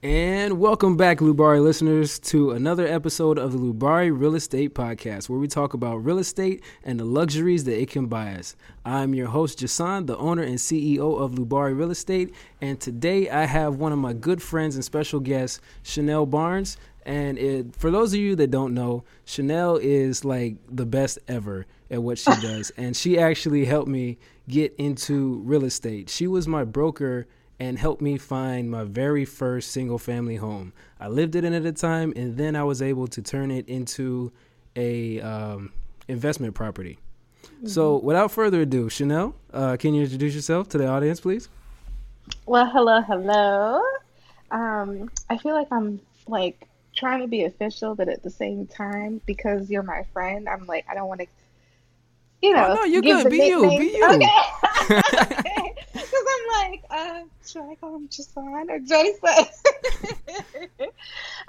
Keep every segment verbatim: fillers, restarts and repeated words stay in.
And welcome back, Loubarri listeners, to another episode of the Loubarri Real Estate Podcast, where we talk about real estate and the luxuries that it can buy us. I'm your host, Jasan, the owner and C E O of Loubarri Real Estate, and today I have one of my good friends and special guests, Chanel Barnes. And it, for those of you that don't know, Chanel is like the best ever at what she does, and she actually helped me get into real estate. She was my broker and helped me find my very first single family home. I lived it in at a time, and then I was able to turn it into a um, investment property. Mm-hmm. So without further ado, Chanel, uh, can you introduce yourself to the audience, please? Well, hello, hello. Um, I feel like I'm like trying to be official, but at the same time, because you're my friend, I'm like, I don't want to, you know. Oh, no, you're good. Be you, be you. Okay. Okay. Because I'm like, uh, should I call him Jasan or Jason?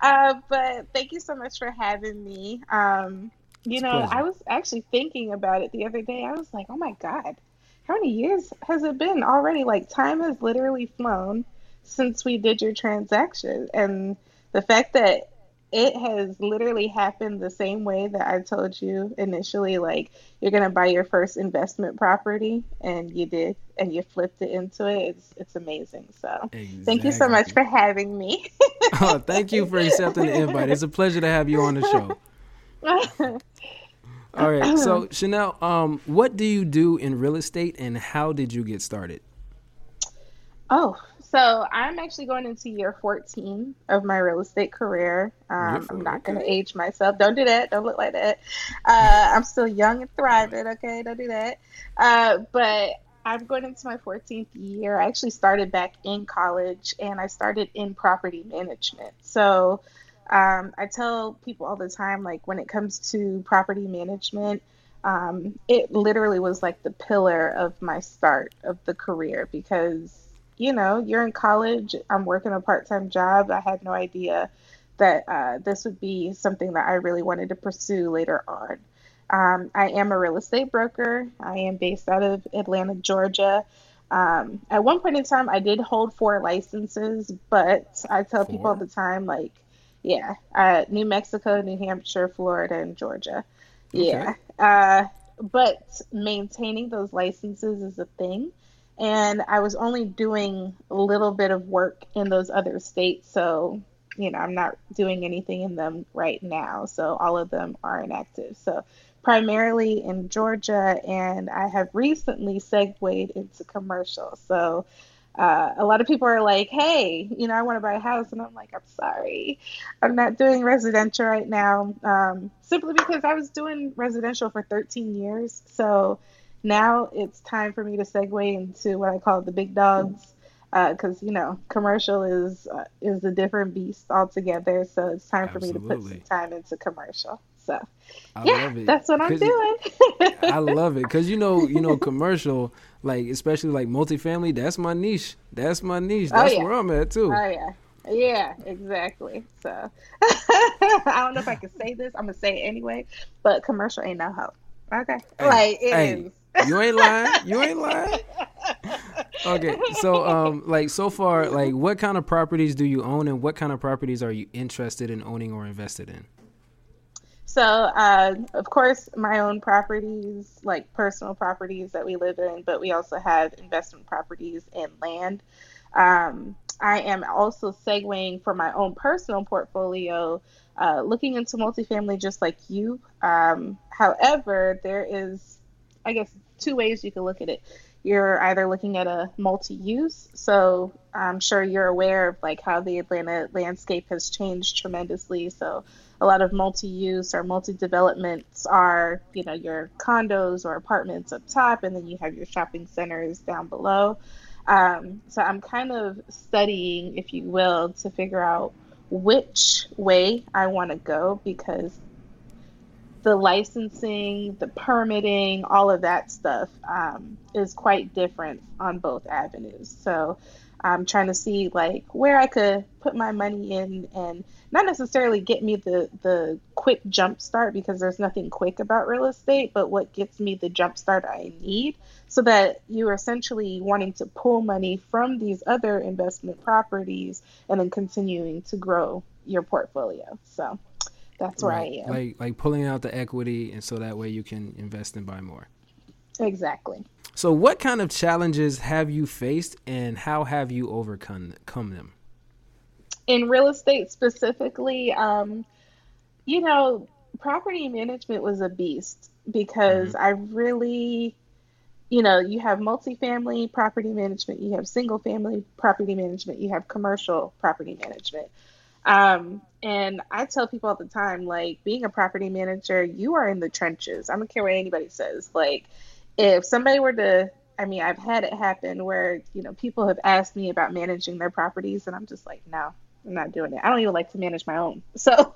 uh, but thank you so much for having me. Um, you it's know, I was actually thinking about it the other day. I was like, oh my God, how many years has it been already? Like, time has literally flown since we did your transaction. And the fact that it has literally happened the same way that I told you initially, like, you're going to buy your first investment property, and you did, and you flipped it into it. It's it's amazing. So exactly. Thank you so much for having me. Oh, thank you for accepting the invite. It's a pleasure to have you on the show. All right. So Chanel, um, what do you do in real estate, and how did you get started? Oh, So I'm actually going into year fourteen of my real estate career. Um, I'm not going to age myself. Don't do that. Don't look like that. Uh, I'm still young and thriving. Okay, don't do that. Uh, but I'm going into my fourteenth year. I actually started back in college, and I started in property management. So um, I tell people all the time, like, when it comes to property management, um, it literally was like the pillar of my start of the career, because you know, you're in college, I'm working a part-time job. I had no idea that uh, this would be something that I really wanted to pursue later on. Um, I am a real estate broker. I am based out of Atlanta, Georgia. Um, at one point in time, I did hold four licenses, but I tell four. people all the time, like, yeah, uh, New Mexico, New Hampshire, Florida, and Georgia. Okay. Yeah. Uh, but maintaining those licenses is a thing. And I was only doing a little bit of work in those other states. So, you know, I'm not doing anything in them right now. So all of them are inactive. So primarily in Georgia, and I have recently segued into commercial. So uh, a lot of people are like, hey, you know, I want to buy a house. And I'm like, I'm sorry, I'm not doing residential right now. Um, simply because I was doing residential for thirteen years. So now it's time for me to segue into what I call the big dogs, because, uh, you know, commercial is uh, is a different beast altogether. So it's time Absolutely. for me to put some time into commercial. So, I yeah, that's what I'm doing. I love it, because, you know, you know, commercial, like, especially like multifamily, that's my niche. That's my niche. That's oh, yeah. where I'm at, too. Oh, yeah. Yeah, exactly. So I don't know if I can say this. I'm going to say it anyway, but commercial ain't no help. Okay. Hey, like, it hey. is. You ain't lying. You ain't lying. Okay. So, um, like, so far, like, what kind of properties do you own, and what kind of properties are you interested in owning or invested in? So, uh, of course, my own properties, like personal properties that we live in, but we also have investment properties and land. Um, I am also segueing for my own personal portfolio, uh, looking into multifamily just like you. Um, however, there is, I guess, two ways you can look at it. You're either looking at a multi-use. So I'm sure you're aware of like how the Atlanta landscape has changed tremendously. So a lot of multi-use or multi-developments are, you know, your condos or apartments up top, and then you have your shopping centers down below. Um, so I'm kind of studying, if you will, to figure out which way I want to go, because the licensing, the permitting, all of that stuff um, is quite different on both avenues. So I'm trying to see like where I could put my money in and not necessarily get me the, the quick jump start, because there's nothing quick about real estate, but what gets me the jump start I need, so that you're essentially wanting to pull money from these other investment properties and then continuing to grow your portfolio. So that's where right. I am. Like, like pulling out the equity, and so that way you can invest and buy more. Exactly. So what kind of challenges have you faced, and how have you overcome them? In real estate specifically, um, you know, property management was a beast, because mm-hmm. I really, you know, you have multifamily property management, you have single family property management, you have commercial property management. Um, and I tell people all the time, like, being a property manager, you are in the trenches. I don't care what anybody says. Like, if somebody were to, I mean, I've had it happen where, you know, people have asked me about managing their properties, and I'm just like, no, I'm not doing it. I don't even like to manage my own. So,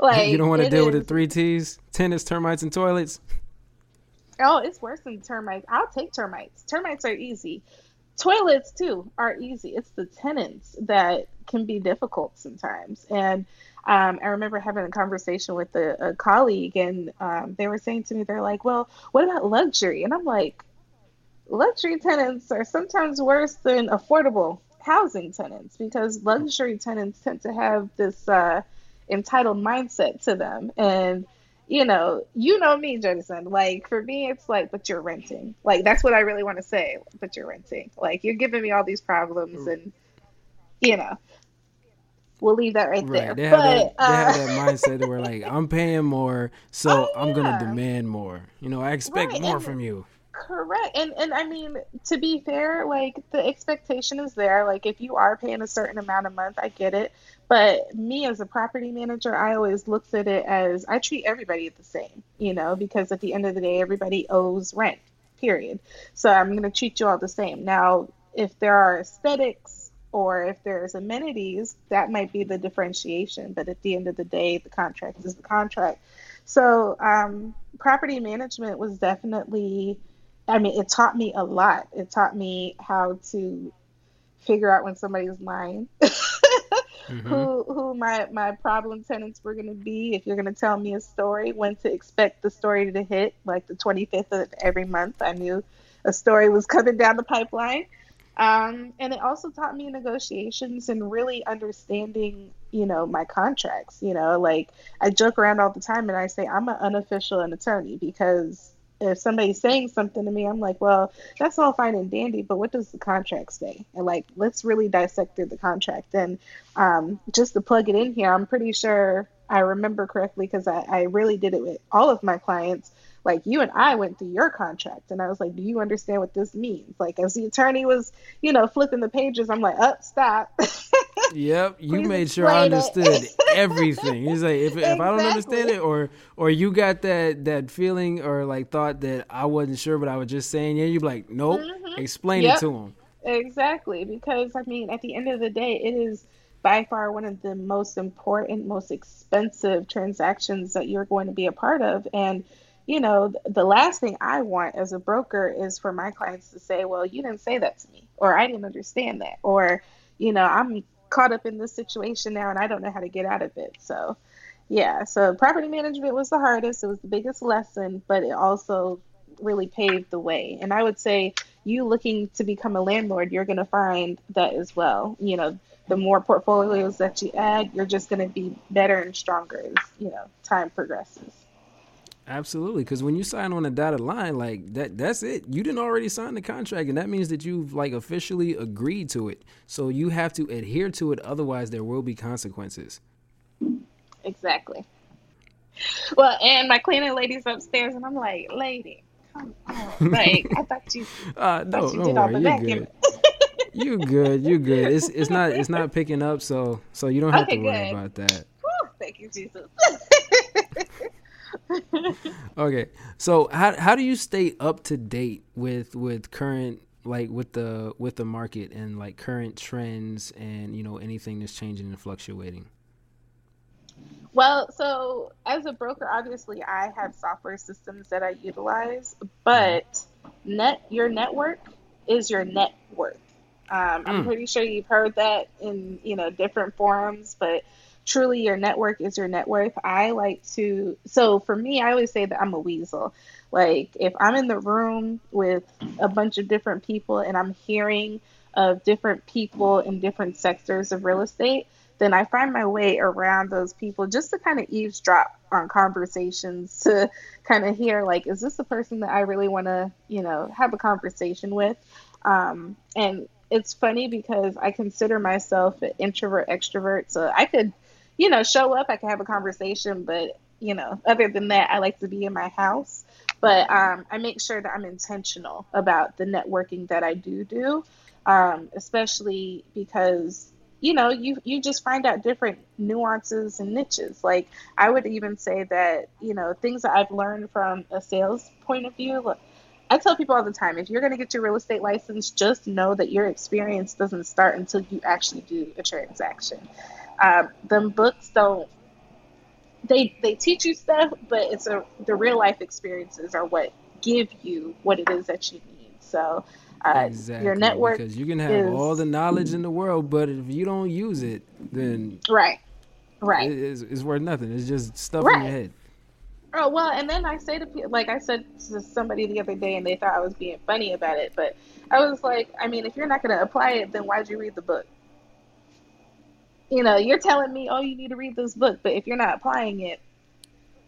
like, you don't want to deal is, with the three T's, tenants, termites, and toilets. Oh, it's worse than termites. I'll take termites. Termites are easy. Toilets too are easy. It's the tenants that can be difficult sometimes. And um, I remember having a conversation with a, a colleague, and um, they were saying to me, they're like, well, what about luxury? And I'm like, luxury tenants are sometimes worse than affordable housing tenants, because luxury tenants tend to have this uh, entitled mindset to them. And You know, you know me, Jason. Like, for me, it's like, but you're renting. Like, that's what I really want to say. But you're renting. Like, you're giving me all these problems, and you know, we'll leave that right, right. there. They, but, have that, uh... they have that mindset where, like, I'm paying more, so oh, yeah. I'm gonna demand more. You know, I expect right. more and, from you. Correct. And and I mean, to be fair, like, the expectation is there. Like, if you are paying a certain amount a month, I get it. But me as a property manager, I always looked at it as I treat everybody the same, you know, because at the end of the day, everybody owes rent, period. So I'm going to treat you all the same. Now, if there are aesthetics or if there's amenities, that might be the differentiation. But at the end of the day, the contract is the contract. So um, property management was definitely, I mean, it taught me a lot. It taught me how to figure out when somebody's lying. Mm-hmm. Who who my, my problem tenants were going to be, if you're going to tell me a story, when to expect the story to hit, like the twenty-fifth of every month. I knew a story was coming down the pipeline. Um, and it also taught me negotiations and really understanding, you know, my contracts. You know, like, I joke around all the time and I say I'm an unofficial an attorney, because if somebody's saying something to me, I'm like, well, that's all fine and dandy, but what does the contract say? And, like, let's really dissect through the contract. And um, just to plug it in here, I'm pretty sure I remember correctly, because I, I really did it with all of my clients. Like, you and I went through your contract, and I was like, do you understand what this means? Like, as the attorney was, you know, flipping the pages, I'm like, up, oh, stop. Yep, you made sure I understood everything. He's like, if, exactly. if I don't understand it, or or you got that that feeling or like thought that I wasn't sure, but I was just saying, yeah, you'd be like, nope, mm-hmm. explain yep. it to him. Exactly, because I mean, at the end of the day, it is by far one of the most important, most expensive transactions that you're going to be a part of. And you know, the last thing I want as a broker is for my clients to say, well, you didn't say that to me, or I didn't understand that, or, you know, I'm caught up in this situation now and I don't know how to get out of it. So, yeah, so property management was the hardest. It was the biggest lesson, but it also really paved the way. And I would say, you looking to become a landlord, you're going to find that as well. You know, the more portfolios that you add, you're just going to be better and stronger as, you know, time progresses. Absolutely, because when you sign on a dotted line, like that, that's it. You didn't already sign the contract, and that means that you've like officially agreed to it. So you have to adhere to it, otherwise there will be consequences. Exactly. Well, and my cleaning lady's upstairs, and I'm like, lady, come on. Like, I thought you, uh, no, thought you did all the vacuuming. You good, you good. It's it's not it's not picking up, so so you don't have okay, to worry good. about that. Whew, thank you, Jesus. Okay, so how how do you stay up to date with with current like with the with the market and like current trends and, you know, anything that's changing and fluctuating? Well, so as a broker, obviously I have software systems that I utilize, but net your network is your net worth. Um, mm. I'm pretty sure you've heard that in, you know, different forums, but truly your network is your net worth. I like to, so for me, I always say that I'm a weasel. Like if I'm in the room with a bunch of different people and I'm hearing of different people in different sectors of real estate, then I find my way around those people just to kind of eavesdrop on conversations to kind of hear, like, is this the person that I really want to, you know, have a conversation with? Um, and it's funny because I consider myself an introvert, extrovert. So I could, you know, show up, I could have a conversation, but, you know, other than that, I like to be in my house. But um, I make sure that I'm intentional about the networking that I do do, um, especially because, you know, you, you just find out different nuances and niches. Like I would even say that, you know, things that I've learned from a sales point of view, look, I tell people all the time, if you're going to get your real estate license, just know that your experience doesn't start until you actually do a transaction. Um, them books don't, they they teach you stuff, but it's a the real life experiences are what give you what it is that you need. So uh, exactly, your network, because you can have is, all the knowledge in the world, but if you don't use it, then right, right, it, it's, it's worth nothing. It's just stuff right. in your head. Oh, well, and then I say to people, like I said to somebody the other day, and they thought I was being funny about it, but I was like, I mean, if you're not going to apply it, then why'd you read the book? You know, you're telling me, oh, you need to read this book, but if you're not applying it,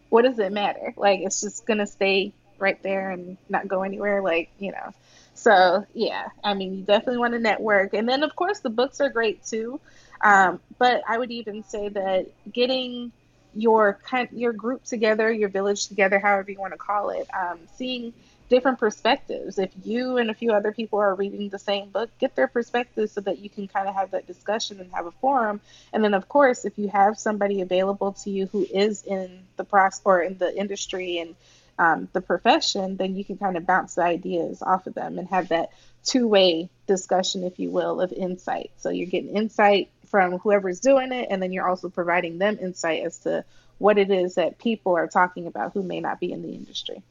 what does it matter? Like, it's just going to stay right there and not go anywhere, like, you know. So, yeah, I mean, you definitely want to network. And then, of course, the books are great, too, um, but I would even say that getting your kind, your group together, your village together, however you want to call it, um, seeing different perspectives. If you and a few other people are reading the same book, get their perspectives so that you can kind of have that discussion and have a forum. And then, of course, if you have somebody available to you who is in the process or in the industry and um, the profession, then you can kind of bounce the ideas off of them and have that two-way discussion, if you will, of insight. So you're getting insight from whoever's doing it, and then you're also providing them insight as to what it is that people are talking about who may not be in the industry.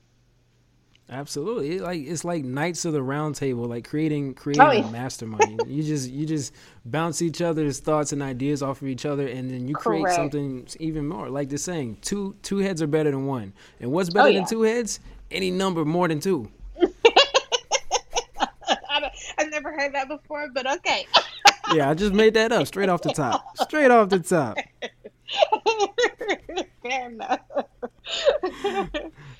Absolutely. It, like it's like Knights of the Round Table, like creating creating oh, yeah. a mastermind. you just you just bounce each other's thoughts and ideas off of each other, and then you create Correct. something even more. Like the saying, two two heads are better than one. And what's better oh, yeah. than two heads? Any number more than two. I've never heard that before, but okay. Yeah, I just made that up straight off the top. Straight off the top. Fair enough.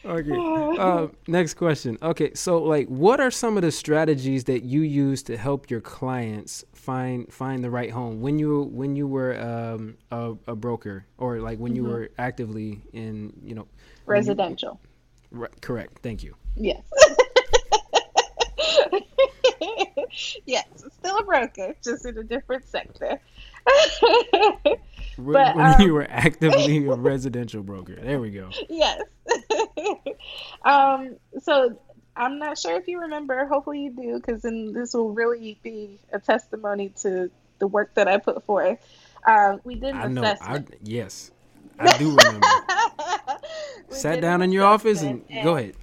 Okay. Uh, next question. Okay, so like, what are some of the strategies that you use to help your clients find find the right home when you when you were um, a, a broker, or like when mm-hmm. you were actively in, you know, residential? You, re- correct. Thank you. Yes. Yes, still a broker, just in a different sector. but, when um, you were actively a residential broker. There we go. Yes. um, so I'm not sure if you remember. Hopefully you do, because then this will really be a testimony to the work that I put forth. Um, we did an I know, assessment. I, yes, I do remember. Sat down in your office and, and go ahead.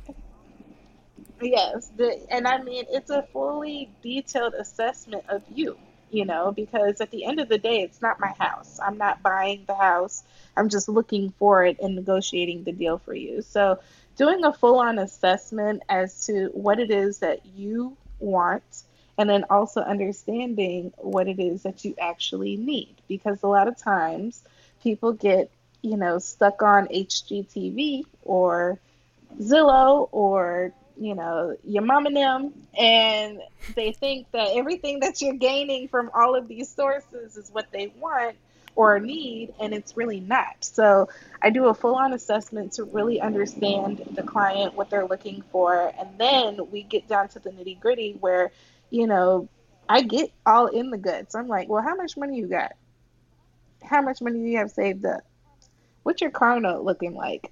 Yes. The, and I mean, it's a fully detailed assessment of you, you know, because at the end of the day, it's not my house. I'm not buying the house. I'm just looking for it and negotiating the deal for you. So doing a full on assessment as to what it is that you want, and then also understanding what it is that you actually need, because a lot of times people get, you know, stuck on H G T V or Zillow or, you know, your mom and them, and they think that everything that you're gaining from all of these sources is what they want or need, and it's really not. So I do a full-on assessment to really understand the client, what they're looking for, and then we get down to the nitty-gritty where, you know, I get all in the guts. I'm like, well, how much money you got? How much money do you have saved up? What's your car note looking like?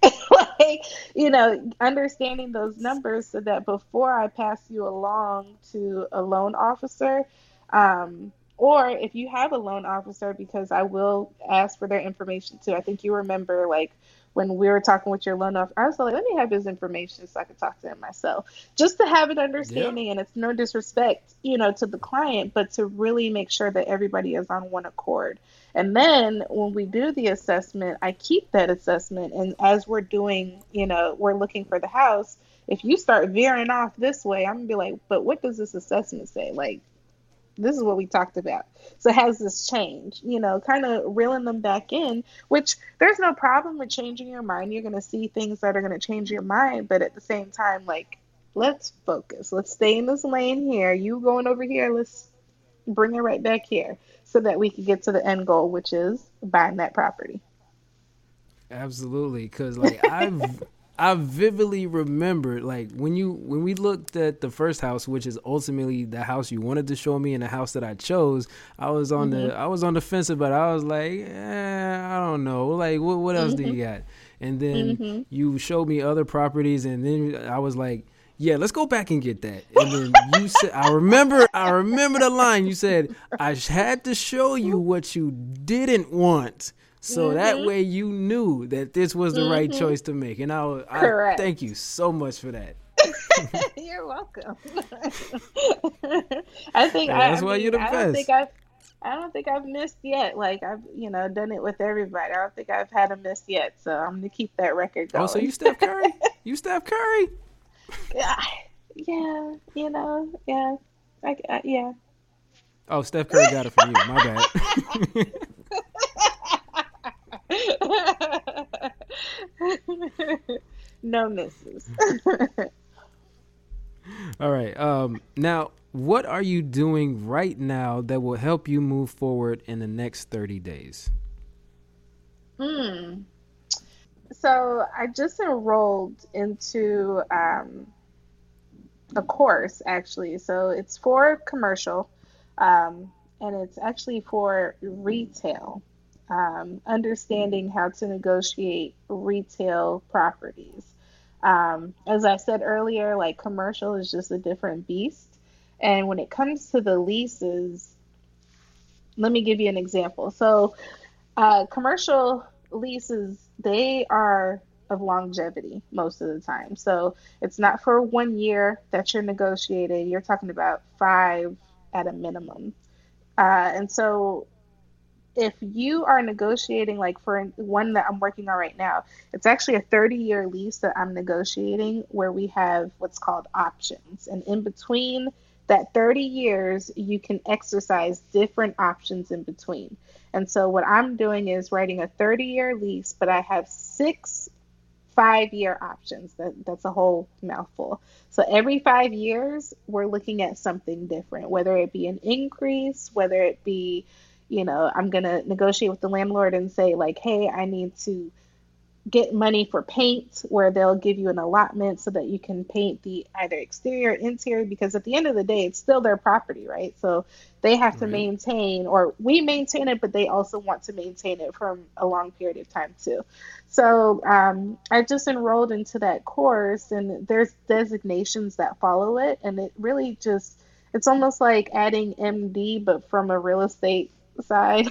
Like, you know, understanding those numbers so that before I pass you along to a loan officer, um, Or if you have a loan officer, because I will ask for their information too. I think you remember, like, when we were talking with your loan officer, I was like, let me have his information so I could talk to him myself, just to have an understanding. Yeah. And it's no disrespect, you know, to the client, but to really make sure that everybody is on one accord. And then when we do the assessment, I keep that assessment. And as we're doing, you know, we're looking for the house. If you start veering off this way, I'm gonna be like, but what does this assessment say? Like, this is what we talked about. So has this changed, you know, kind of reeling them back in, which there's no problem with changing your mind. You're going to see things that are going to change your mind. But at the same time, like, let's focus. Let's stay in this lane here. You going over here. Let's bring it right back here so that we can get to the end goal, which is buying that property. Absolutely. Because, like, I've... I vividly remember, like, when you when we looked at the first house, which is ultimately the house you wanted to show me and the house that I chose. I was on mm-hmm. the I was on the fence about it. I was like, eh, I don't know, like, what what else mm-hmm. do you got? And then mm-hmm. you showed me other properties, and then I was like, yeah, let's go back and get that. And then you said, I remember, I remember the line you said, I had to show you what you didn't want. So mm-hmm. that way you knew that this was the mm-hmm. right choice to make. And I, I thank you so much for that. You're welcome. I think yeah, I, that's I why mean, you're the I best. Don't think I've, I don't think I've missed yet. Like, I've, you know, done it with everybody. I don't think I've had a miss yet. So I'm going to keep that record going. Oh, so you Steph Curry? You Steph Curry? Yeah, yeah, you know, yeah. I, I, yeah. Oh, Steph Curry got it from you. My bad. No misses. All right. Um, now, what are you doing right now that will help you move forward in the next thirty days? Hmm. So I just enrolled into um, a course, actually. So it's for commercial, um, and it's actually for retail. Um, understanding how to negotiate retail properties. Um, as I said earlier, like, commercial is just a different beast. And when it comes to the leases, let me give you an example. So uh, commercial leases, they are of longevity most of the time. So it's not for one year that you're negotiating. You're talking about five at a minimum. Uh, and so if you are negotiating, like, for one that I'm working on right now, it's actually a thirty-year lease that I'm negotiating where we have what's called options. And in between that thirty years, you can exercise different options in between. And so what I'm doing is writing a thirty-year lease, but I have six five-year options. That, that's a whole mouthful. So every five years, we're looking at something different, whether it be an increase, whether it be, you know, I'm going to negotiate with the landlord and say, like, hey, I need to get money for paint, where they'll give you an allotment so that you can paint the either exterior or interior, because at the end of the day, it's still their property, right? So they have right. to maintain, or we maintain it, but they also want to maintain it from a long period of time too. So um, I just enrolled into that course, and there's designations that follow it. And it really just, it's almost like adding M D, but from a real estate side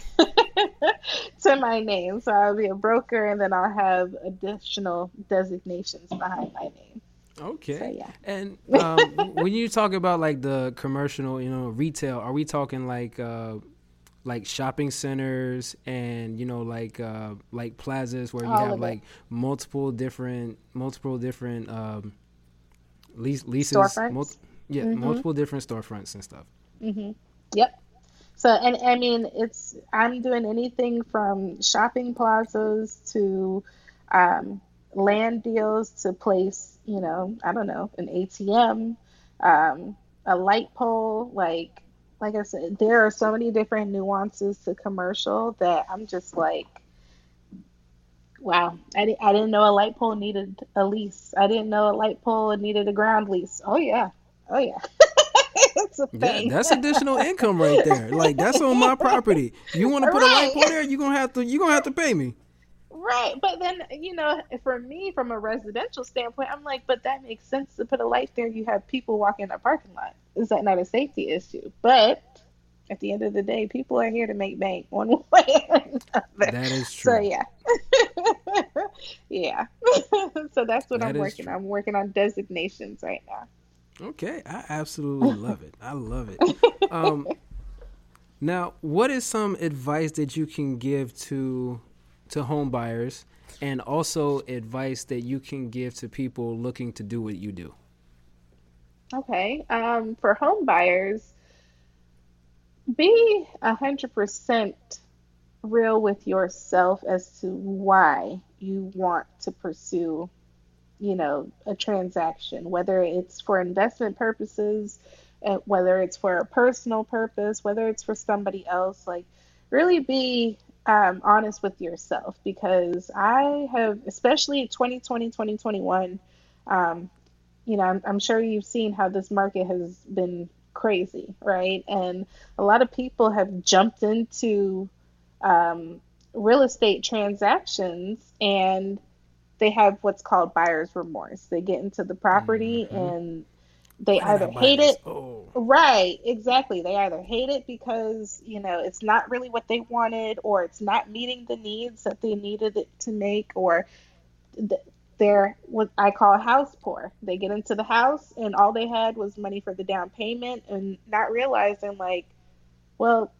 to my name. So I'll be a broker, and then I'll have additional designations behind my name. Okay. So, yeah. And um, when you talk about, like, the commercial, you know, retail, are we talking like uh like shopping centers and, you know, like uh like plazas where you All have like it. multiple different multiple different um lease leases mul- yeah mm-hmm. multiple different storefronts and stuff? Mm-hmm. Yep. So, and I mean, it's, I'm doing anything from shopping plazas to um, land deals to place, you know, I don't know, an A T M, um, a light pole. Like, like I said, there are so many different nuances to commercial that I'm just like, wow, I, di- I didn't know a light pole needed a lease. I didn't know a light pole needed a ground lease. Oh, yeah. Oh, yeah. That's a thing. Yeah, that's additional income right there. Like, that's on my property. You want to put right. a light pole there? You're gonna have to. You're gonna have to pay me. Right, but then, you know, for me, from a residential standpoint, I'm like, but that makes sense to put a light there. You have people walking in a parking lot. Is that not a safety issue? But at the end of the day, people are here to make bank one way or another. That is true. So yeah. Yeah. So that's what that I'm working true. on. I'm working on designations right now. Okay. I absolutely love it. I love it. Um, now, what is some advice that you can give to to home buyers, and also advice that you can give to people looking to do what you do? Okay. Um, for home buyers, be one hundred percent real with yourself as to why you want to pursue, you know, a transaction, whether it's for investment purposes, whether it's for a personal purpose, whether it's for somebody else. Like, really be um, honest with yourself, because I have, especially twenty twenty, twenty twenty-one, um, you know, I'm, I'm sure you've seen how this market has been crazy, right? And a lot of people have jumped into um, real estate transactions, and they have what's called buyer's remorse. They get into the property mm-hmm. and they I either hate it. Oh. Right, exactly. They either hate it because, you know, it's not really what they wanted, or it's not meeting the needs that they needed it to make, or th- they're what I call house poor. They get into the house and all they had was money for the down payment, and not realizing, like, well,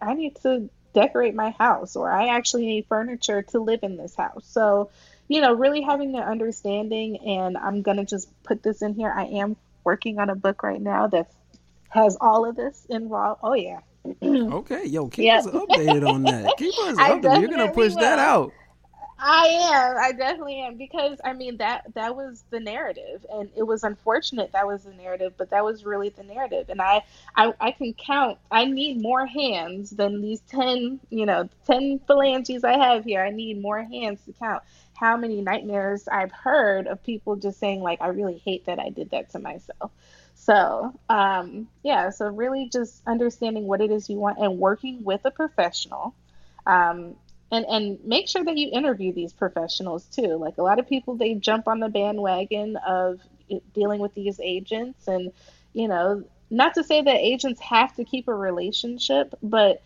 I need to decorate my house, or I actually need furniture to live in this house. So, you know, really having the understanding. And I'm going to just put this in here. I am working on a book right now that has all of this involved. Oh, yeah. Okay. Yo, keep yep. us updated on that. Keep us updated. You're going to push will. that out. I am. I definitely am. Because, I mean, that, that was the narrative. And it was unfortunate that was the narrative, but that was really the narrative. And I, I, I can count. I need more hands than these ten, you know, ten phalanges I have here. I need more hands to count how many nightmares I've heard of people just saying, like, I really hate that I did that to myself. So, um, yeah, so really just understanding what it is you want, and working with a professional, um, and, and make sure that you interview these professionals too. Like, a lot of people, they jump on the bandwagon of dealing with these agents, and, you know, not to say that agents have to keep a relationship, but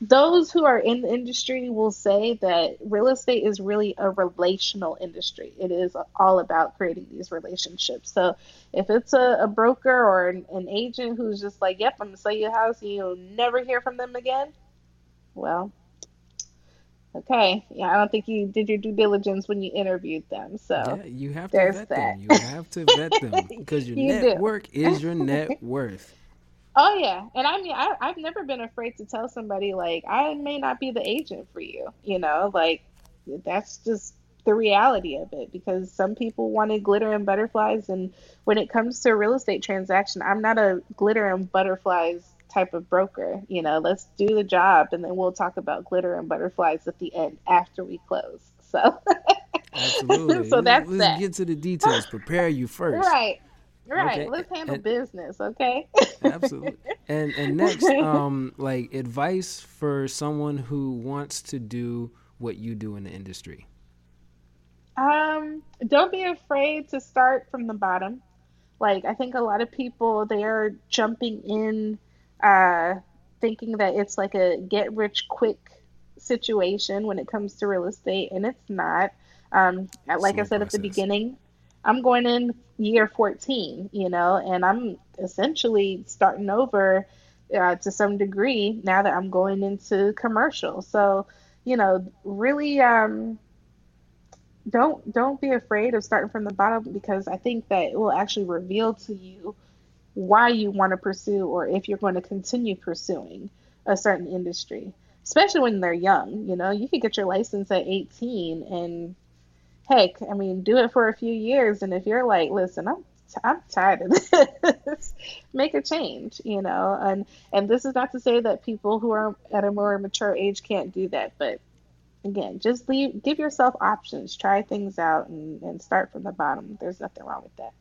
those who are in the industry will say that real estate is really a relational industry. It is all about creating these relationships. So if it's a, a broker or an, an agent who's just like, yep, I'm going to sell you a house and you'll never hear from them again, well, okay. Yeah, I don't think you did your due diligence when you interviewed them. So yeah, you have to vet that. them. You have to vet them, because your you network do. is your net worth. Oh, yeah. And I mean, I, I've never been afraid to tell somebody, like, I may not be the agent for you. You know, like, that's just the reality of it, because some people wanted glitter and butterflies. And when it comes to a real estate transaction, I'm not a glitter and butterflies type of broker. You know, let's do the job, and then we'll talk about glitter and butterflies at the end after we close. So, Absolutely. so that's let's that. get to the details. Prepare you first. Right. Right. Okay. Let's handle and, business. Okay. Absolutely. And and next, um, like, advice for someone who wants to do what you do in the industry. Um, don't be afraid to start from the bottom. Like, I think a lot of people, they are jumping in, uh, thinking that it's like a get rich quick situation when it comes to real estate. And it's not. Um, like Slow I said process. At the beginning, I'm going in year fourteen, you know, and I'm essentially starting over uh, to some degree now that I'm going into commercial. So, you know, really um, don't don't be afraid of starting from the bottom, because I think that it will actually reveal to you why you want to pursue, or if you're going to continue pursuing a certain industry, especially when they're young. You know, you can get your license at eighteen, and heck, I mean, do it for a few years. And if you're like, listen, I'm, t- I'm tired of this, make a change, you know. And, and this is not to say that people who are at a more mature age can't do that. But again, just leave, give yourself options, try things out, and, and start from the bottom. There's nothing wrong with that.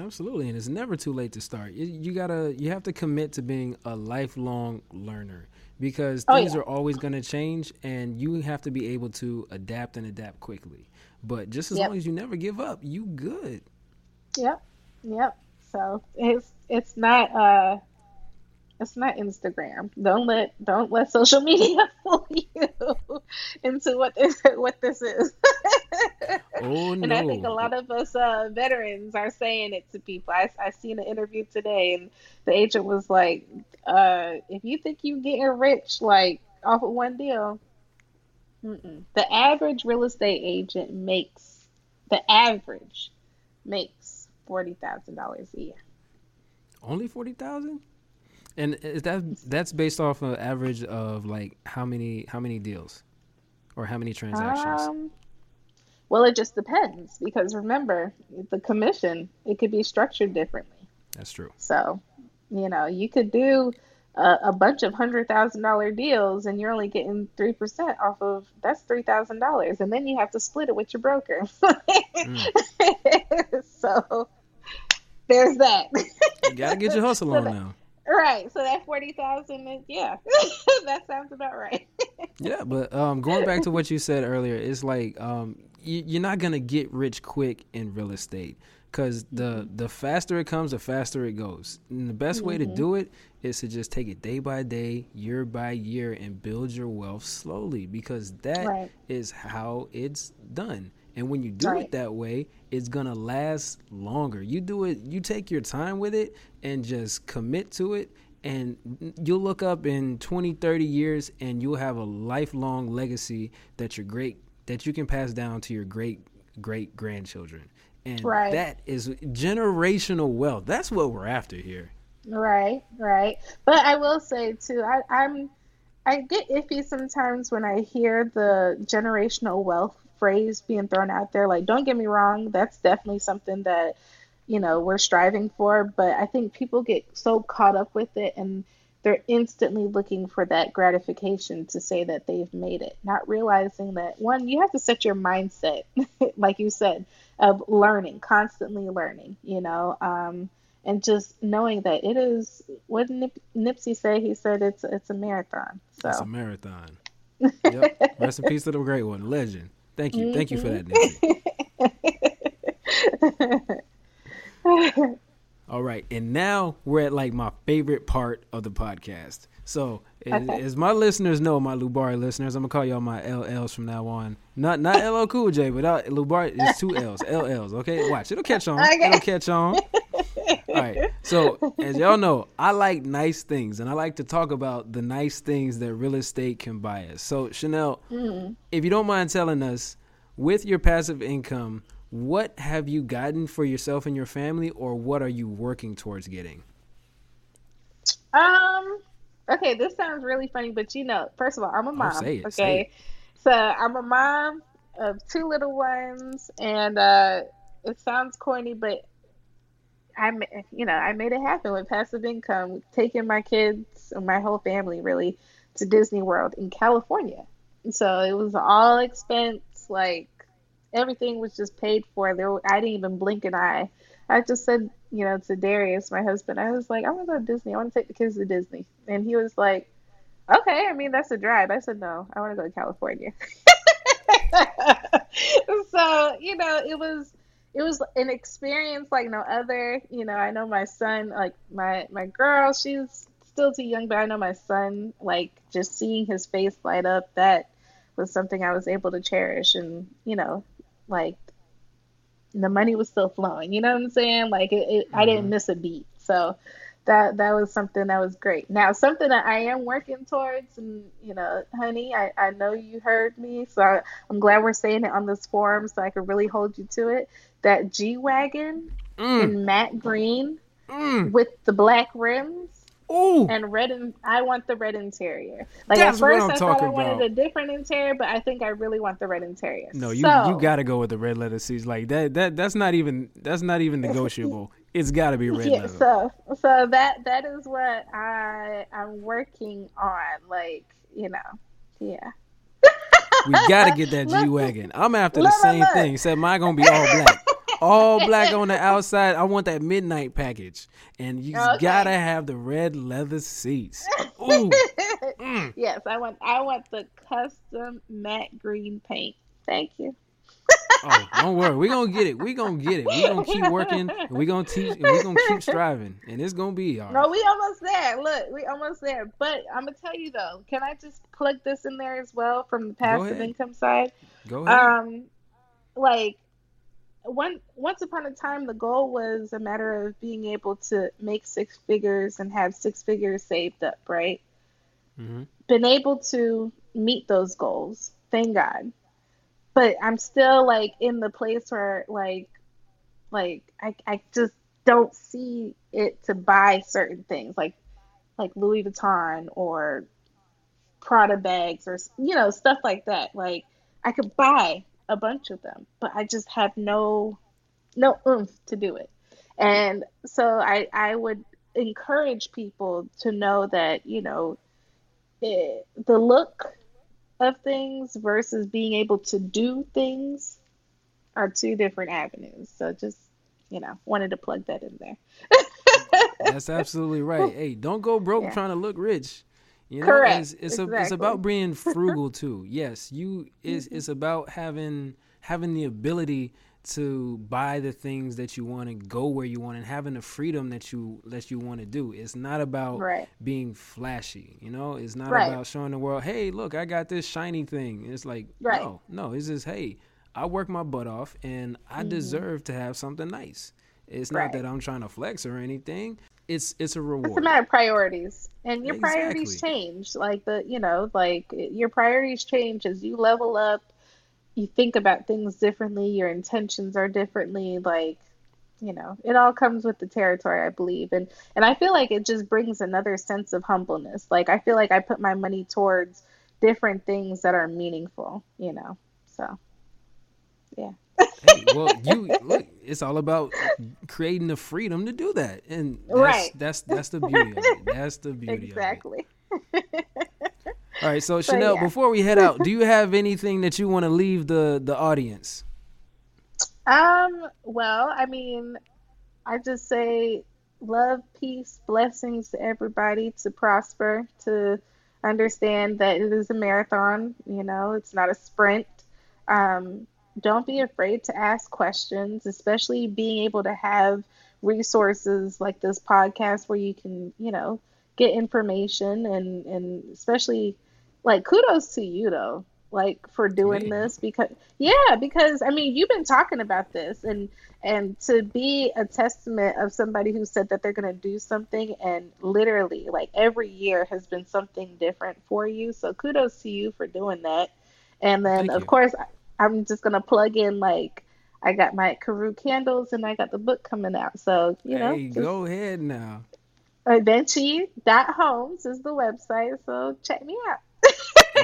Absolutely. And it's never too late to start. You, you gotta, you have to commit to being a lifelong learner, because things oh, yeah. are always going to change, and you have to be able to adapt and adapt quickly. But just as yep. long as you never give up, you good. Yep. Yep. So it's, it's not, uh, It's not Instagram. Don't let don't let social media fool you into what this what this is. Oh, no. And I think a lot of us uh, veterans are saying it to people. I I seen an interview today, and the agent was like, uh, "If you think you're getting rich like off of one deal, mm-mm. the average real estate agent makes the average makes forty thousand dollars a year. Only forty thousand." And is that that's based off of average of like how many how many deals or how many transactions? Um, well, it just depends, because remember, the commission, it could be structured differently. That's true. So, you know, you could do a, a bunch of one hundred thousand dollars deals and you're only getting three percent off of, that's three thousand dollars. And then you have to split it with your broker. Mm. So there's that. You got to get your hustle so on that, now. Right, so that forty thousand is yeah, that sounds about right. Yeah, but um, going back to what you said earlier, it's like um, you, you're not gonna get rich quick in real estate, because the the faster it comes, the faster it goes. And the best mm-hmm. way to do it is to just take it day by day, year by year, and build your wealth slowly, because that right. is how it's done. And when you do right. it that way, it's going to last longer. You do it, you take your time with it and just commit to it. And you'll look up in twenty, thirty years and you'll have a lifelong legacy that your great, that you can pass down to your great, great grandchildren. And right. that is generational wealth. That's what we're after here. Right. Right. But I will say too, I, I'm, I get iffy sometimes when I hear the generational wealth phrase being thrown out there. Like, don't get me wrong, that's definitely something that, you know, we're striving for, but I think people get so caught up with it and they're instantly looking for that gratification to say that they've made it, not realizing that, one, you have to set your mindset like you said, of learning, constantly learning, you know, um and just knowing that it is, what did Nip- Nipsey say? He said it's it's a marathon. So it's a marathon. Yep. Rest in peace to the great one, legend. Thank you. Mm-hmm. Thank you for that, Nancy. All right. And now we're at like my favorite part of the podcast. So okay. as, as my listeners know, my Loubarri listeners, I'm going to call y'all my L Ls from now on. Not not L L Cool J, but I, Loubarri is two Ls. L Ls. Okay. Watch. It'll catch on. Okay. It'll catch on. All right. So as y'all know, I like nice things, and I like to talk about the nice things that real estate can buy us. So Chanelle, mm-hmm. if you don't mind telling us, with your passive income, what have you gotten for yourself and your family, or what are you working towards getting? Um. Okay, this sounds really funny, but you know, first of all, I'm a mom. Oh, say it, okay, say it. So I'm a mom of two little ones, and uh, it sounds corny, but I, you know, I made it happen with passive income, taking my kids and my whole family really to Disney World in California. So it was all expense, like everything was just paid for. There, I didn't even blink an eye. I just said, you know, to Darius, my husband, I was like, I want to go to Disney. I want to take the kids to Disney. And he was like, okay, I mean, that's a drive. I said, no, I want to go to California. So, you know, it was, it was an experience like no other. You know, I know my son, like my, my girl, she's still too young, but I know my son, like just seeing his face light up, that was something I was able to cherish. And, you know, like, the money was still flowing, you know what I'm saying? Like it, it, mm-hmm. I didn't miss a beat. So that, that was something that was great. Now, something that I am working towards, and you know, honey, I, I know you heard me, so I, I'm glad we're saying it on this forum so I can really hold you to it. That G-Wagon mm. in matte green mm. with the black rims. Ooh. And red, and I want the red interior. Like that's at first, I thought I wanted about. a different interior, but I think I really want the red interior. No, you so, you got to go with the red leather seats. Like that that that's not even that's not even negotiable. It's got to be red yeah, leather. So so that that is what I I'm working on. Like you know, yeah. We got to get that G Wagon. I'm after the same look. thing. Except mine gonna be all black. All black on the outside. I want that midnight package. And you okay. gotta have the red leather seats. Ooh. Mm. Yes, I want I want the custom matte green paint. Thank you. Oh, don't worry. We're going to get it. We're going to get it. We're going to keep working. We're going to teach. And we're going to keep striving. And it's going to be all right. No, we almost there. Look, we almost there. But I'm going to tell you, though, can I just plug this in there as well from the passive income side? Go ahead. Um, like, One, once upon a time, the goal was a matter of being able to make six figures and have six figures saved up, right? Mm-hmm. Been able to meet those goals, thank God. But I'm still, like, in the place where, like, like I, I just don't see it to buy certain things, like, like Louis Vuitton or Prada bags or, you know, stuff like that. Like, I could buy a bunch of them, but I just have no no oomph to do it. And so I I would encourage people to know that, you know, it, the look of things versus being able to do things are two different avenues. So just, you know, wanted to plug that in there. That's absolutely right. Hey, don't go broke yeah. trying to look rich. You know, correct. It's, it's, exactly. a, it's about being frugal too. Yes, you. It's mm-hmm. it's about having having the ability to buy the things that you want and go where you want and having the freedom that you that you want to do. It's not about right. being flashy. You know, it's not right. about showing the world, hey, look, I got this shiny thing. And it's like right. no, no. It's just, hey, I work my butt off and I mm-hmm. deserve to have something nice. It's right. not that I'm trying to flex or anything. It's it's a reward. It's a matter of priorities, and your exactly. priorities change. Like the you know, like your priorities change as you level up. You think about things differently. Your intentions are differently. Like, you know, it all comes with the territory, I believe, and and I feel like it just brings another sense of humbleness. Like, I feel like I put my money towards different things that are meaningful. You know, so yeah. Hey, well, you look, it's all about creating the freedom to do that. And that's right. that's, that's the beauty of it. That's the beauty exactly. of it. Exactly. All right. So, so Chanelle, yeah. before we head out, do you have anything that you want to leave the, the audience? Um, well, I mean, I just say love, peace, blessings to everybody, to prosper, to understand that it is a marathon. You know, it's not a sprint. Um, Don't be afraid to ask questions, especially being able to have resources like this podcast where you can, you know, get information and, and especially like kudos to you, though, like for doing yeah. this because, yeah, because I mean, you've been talking about this and and to be a testament of somebody who said that they're going to do something and literally like every year has been something different for you. So kudos to you for doing that. And then, Thank of you. course, I'm just going to plug in, like, I got my Karoo Candles and I got the book coming out. So, you know. Hey, go ahead now. Adventure dot homes is the website. So check me out.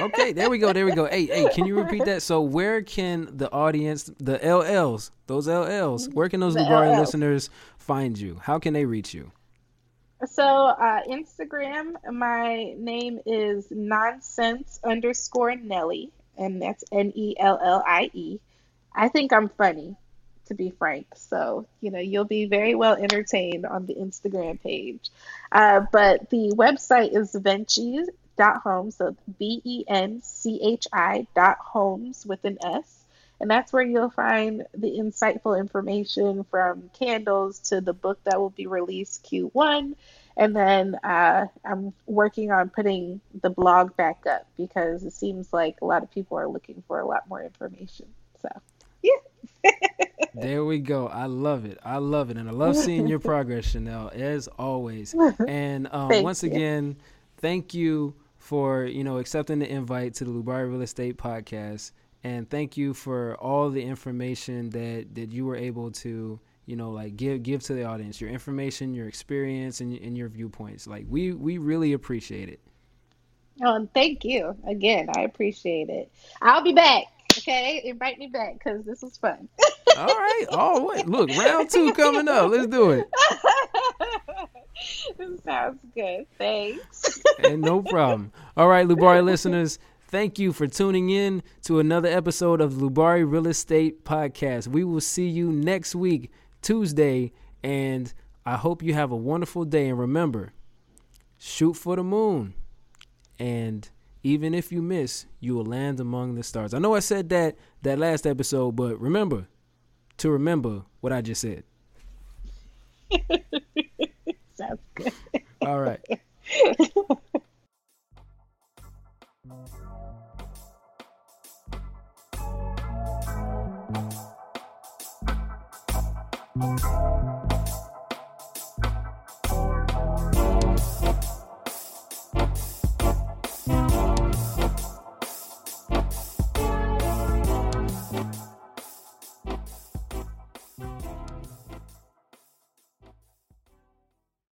Okay, there we go. There we go. Hey, hey, can you repeat that? So where can the audience, the L Ls, those L Ls, where can those Loubarri listeners find you? How can they reach you? So uh, Instagram, my name is nonsense underscore Nelly. And that's N E L L I E. I think I'm funny, to be frank. So, you know, you'll be very well entertained on the Instagram page. Uh, but the website is Venchie's dot homes. So B E N C H I dot homes with an S. And that's where you'll find the insightful information from candles to the book that will be released Q one. And then uh, I'm working on putting the blog back up because it seems like a lot of people are looking for a lot more information. So, yeah. There we go. I love it. I love it. And I love seeing your progress, Chanelle, as always. And um, once you. again, thank you for, you know, accepting the invite to the Loubarri Real Estate Podcast. And thank you for all the information that, that you were able to you know, like give, give to the audience your information, your experience, and, and your viewpoints. Like we, we really appreciate it. Um, thank you again. I appreciate it. I'll be back. Okay. Invite me back. Cause this was fun. All right. Oh, wait, look, round two coming up. Let's do it. This sounds good. Thanks. And no problem. All right, Loubarri listeners, thank you for tuning in to another episode of Loubarri Real Estate Podcast. We will see you next week, Tuesday, and I hope you have a wonderful day. And remember, shoot for the moon and even if you miss, you will land among the stars. I know I said that that last episode, but remember to remember what I just said. Sounds good. All right.